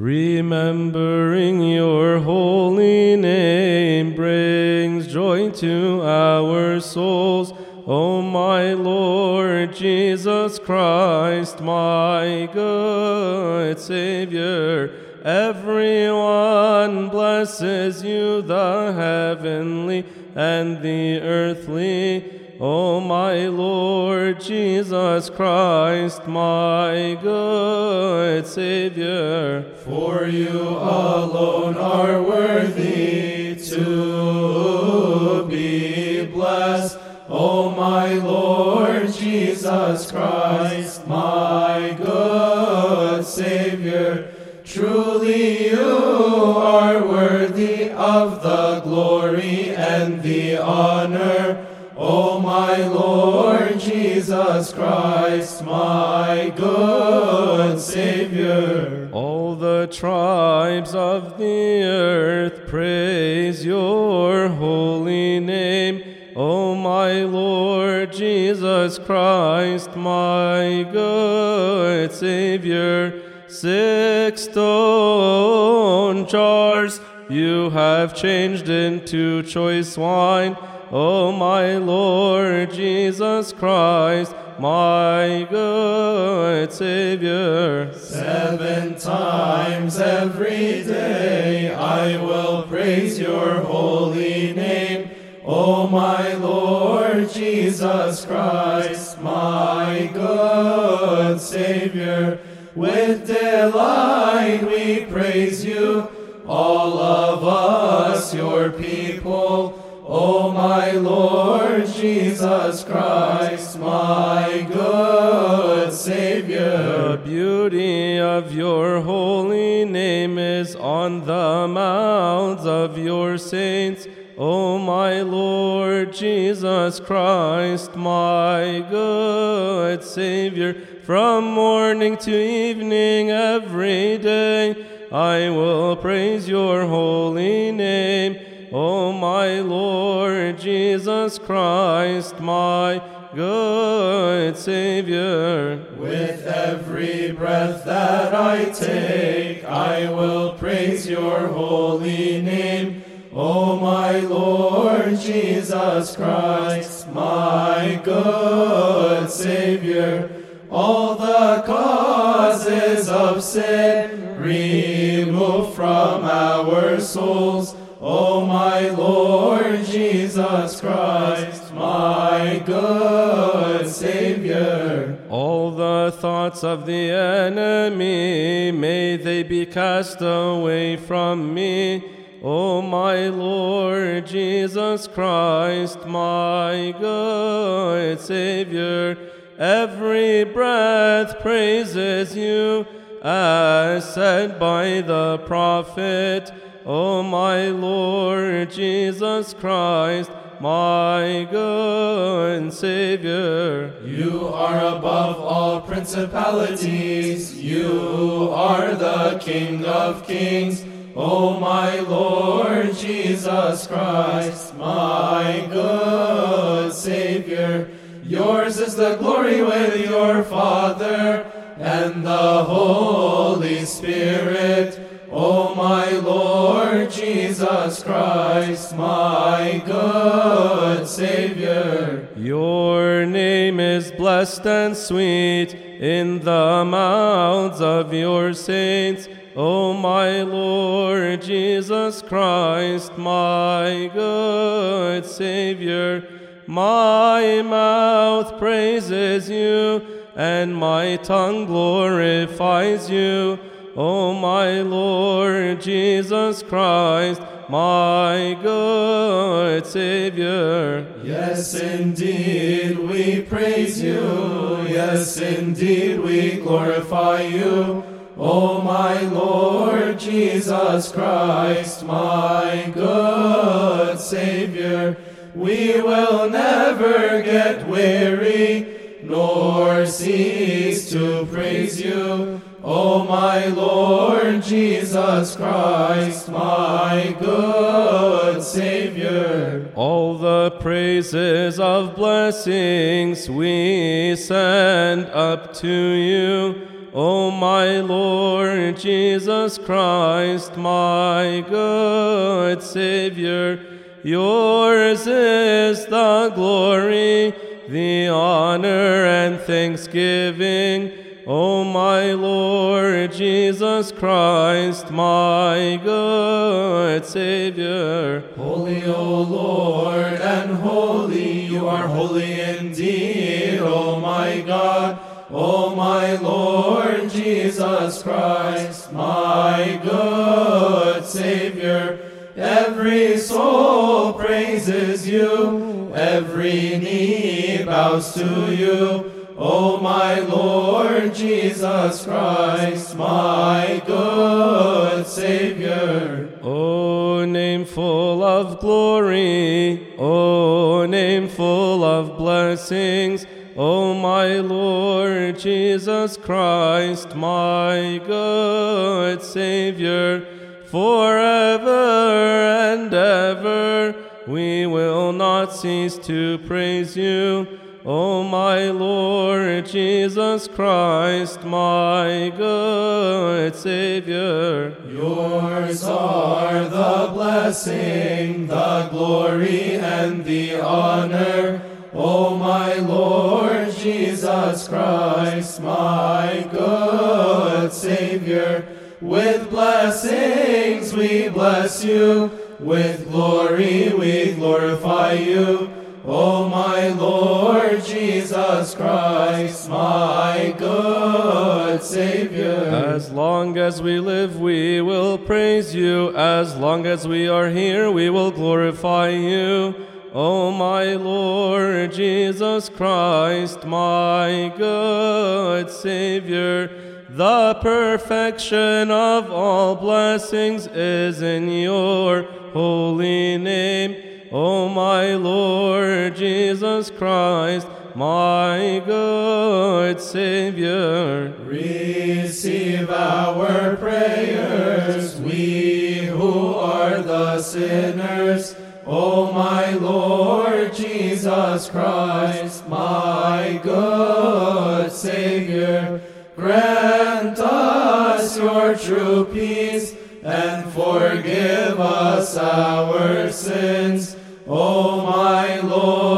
Remembering your holy name brings joy to our souls, O my Lord Jesus Christ, my good Savior. Everyone blesses you, the heavenly and the earthly, O my Lord Jesus Christ, my good Savior. For you alone are worthy to be blessed, O my Lord Jesus Christ, my good Savior. Truly you are worthy of the glory and the honor, O my Lord Jesus Christ, my good Savior. All the tribes of the earth praise your holy name, O my Lord Jesus Christ, my good Savior. 6 stone jars you have changed into choice wine, O my Lord Jesus Christ, my good Savior. 7 times every day I will praise your holy name, O my Lord Jesus Christ, my good Savior. With delight we praise you, all of us your people, O my Lord Jesus Christ, my good Savior. The beauty of your holy name is on the mouths of your saints, O my Lord Jesus Christ, my good Savior. From morning to evening, every day, I will praise your holy name, O my Lord Jesus Christ, my good Savior. With every breath that I take, I will praise your holy name, O my Lord Jesus Christ, my good Savior. All the causes of sin remove from our souls, O my Lord Jesus Christ, my good Savior. All the thoughts of the enemy, may they be cast away from me, O my Lord Jesus Christ, my good Savior. Every breath praises you, as said by the prophet, O my Lord Jesus Christ, my good Savior. You are above all principalities, you are the King of kings, O my Lord Jesus Christ, my good Savior. Yours is the glory with your Father and the Holy Spirit, O my Lord Jesus Christ, my good Savior. Your name is blessed and sweet in the mouths of your saints, O my Lord Jesus Christ, my good Savior. My mouth praises you, and my tongue glorifies you, O my Lord Jesus Christ, my good Savior. Yes, indeed, we praise you. Yes, indeed, we glorify you, O my Lord Jesus Christ, my good Savior. We will never get weary, nor cease to praise you, O my Lord Jesus Christ, my good Savior. All the praises of blessings we send up to you, O my Lord Jesus Christ, my good Savior, yours is the glory, the honor, and thanksgiving. O my Lord Jesus Christ, my good Savior. Holy, O Lord, and holy, you are holy indeed, O my God. O my Lord Jesus Christ, my good Savior. Every soul praises you, every knee bows to you. O my Lord Jesus Christ, my good Savior. O name full of glory, O name full of blessings, O my Lord Jesus Christ, my good Savior. Forever and ever we will not cease to praise you, O my Lord Jesus Christ, my good Savior. Yours are the blessing, the glory, and the honor, O my Lord Jesus Christ, my good Savior. With blessings we bless you, with glory we glorify you, O my Lord Jesus Christ, my good Savior. As long as we live, we will praise you. As long as we are here, we will glorify you. O my Lord Jesus Christ, my good Savior. The perfection of all blessings is in your holy name. O my Lord Jesus Christ, my good Savior. Receive our prayers, we who are the sinners. O my Lord Jesus Christ, my good Savior. Grant us your true peace, and forgive us our sins, O my Lord